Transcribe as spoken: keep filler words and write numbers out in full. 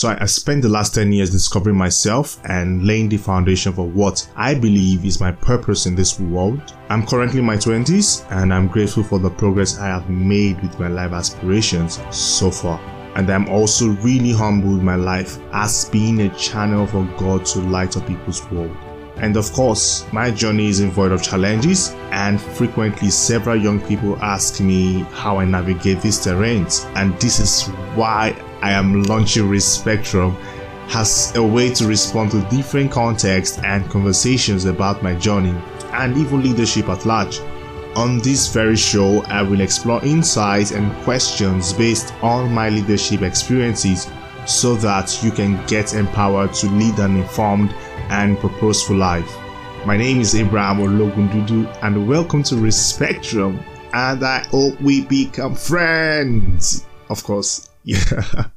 So I, I spent the last ten years discovering myself and laying the foundation for what I believe is my purpose in this world. I'm currently in my twenties and I'm grateful for the progress I have made with my life aspirations so far. And I'm also really humbled with my life as being a channel for God to light up people's world. And of course, my journey isn't void of challenges, and frequently several young people ask me how I navigate these terrains, and this is why I am launching Respectrum as a way to respond to different contexts and conversations about my journey and even leadership at large. On this very show, I will explore insights and questions based on my leadership experiences so that you can get empowered to lead an informed and purposeful life. My name is Abraham Ologundudu, and welcome to Respectrum, and I hope we become friends. Of course, yeah.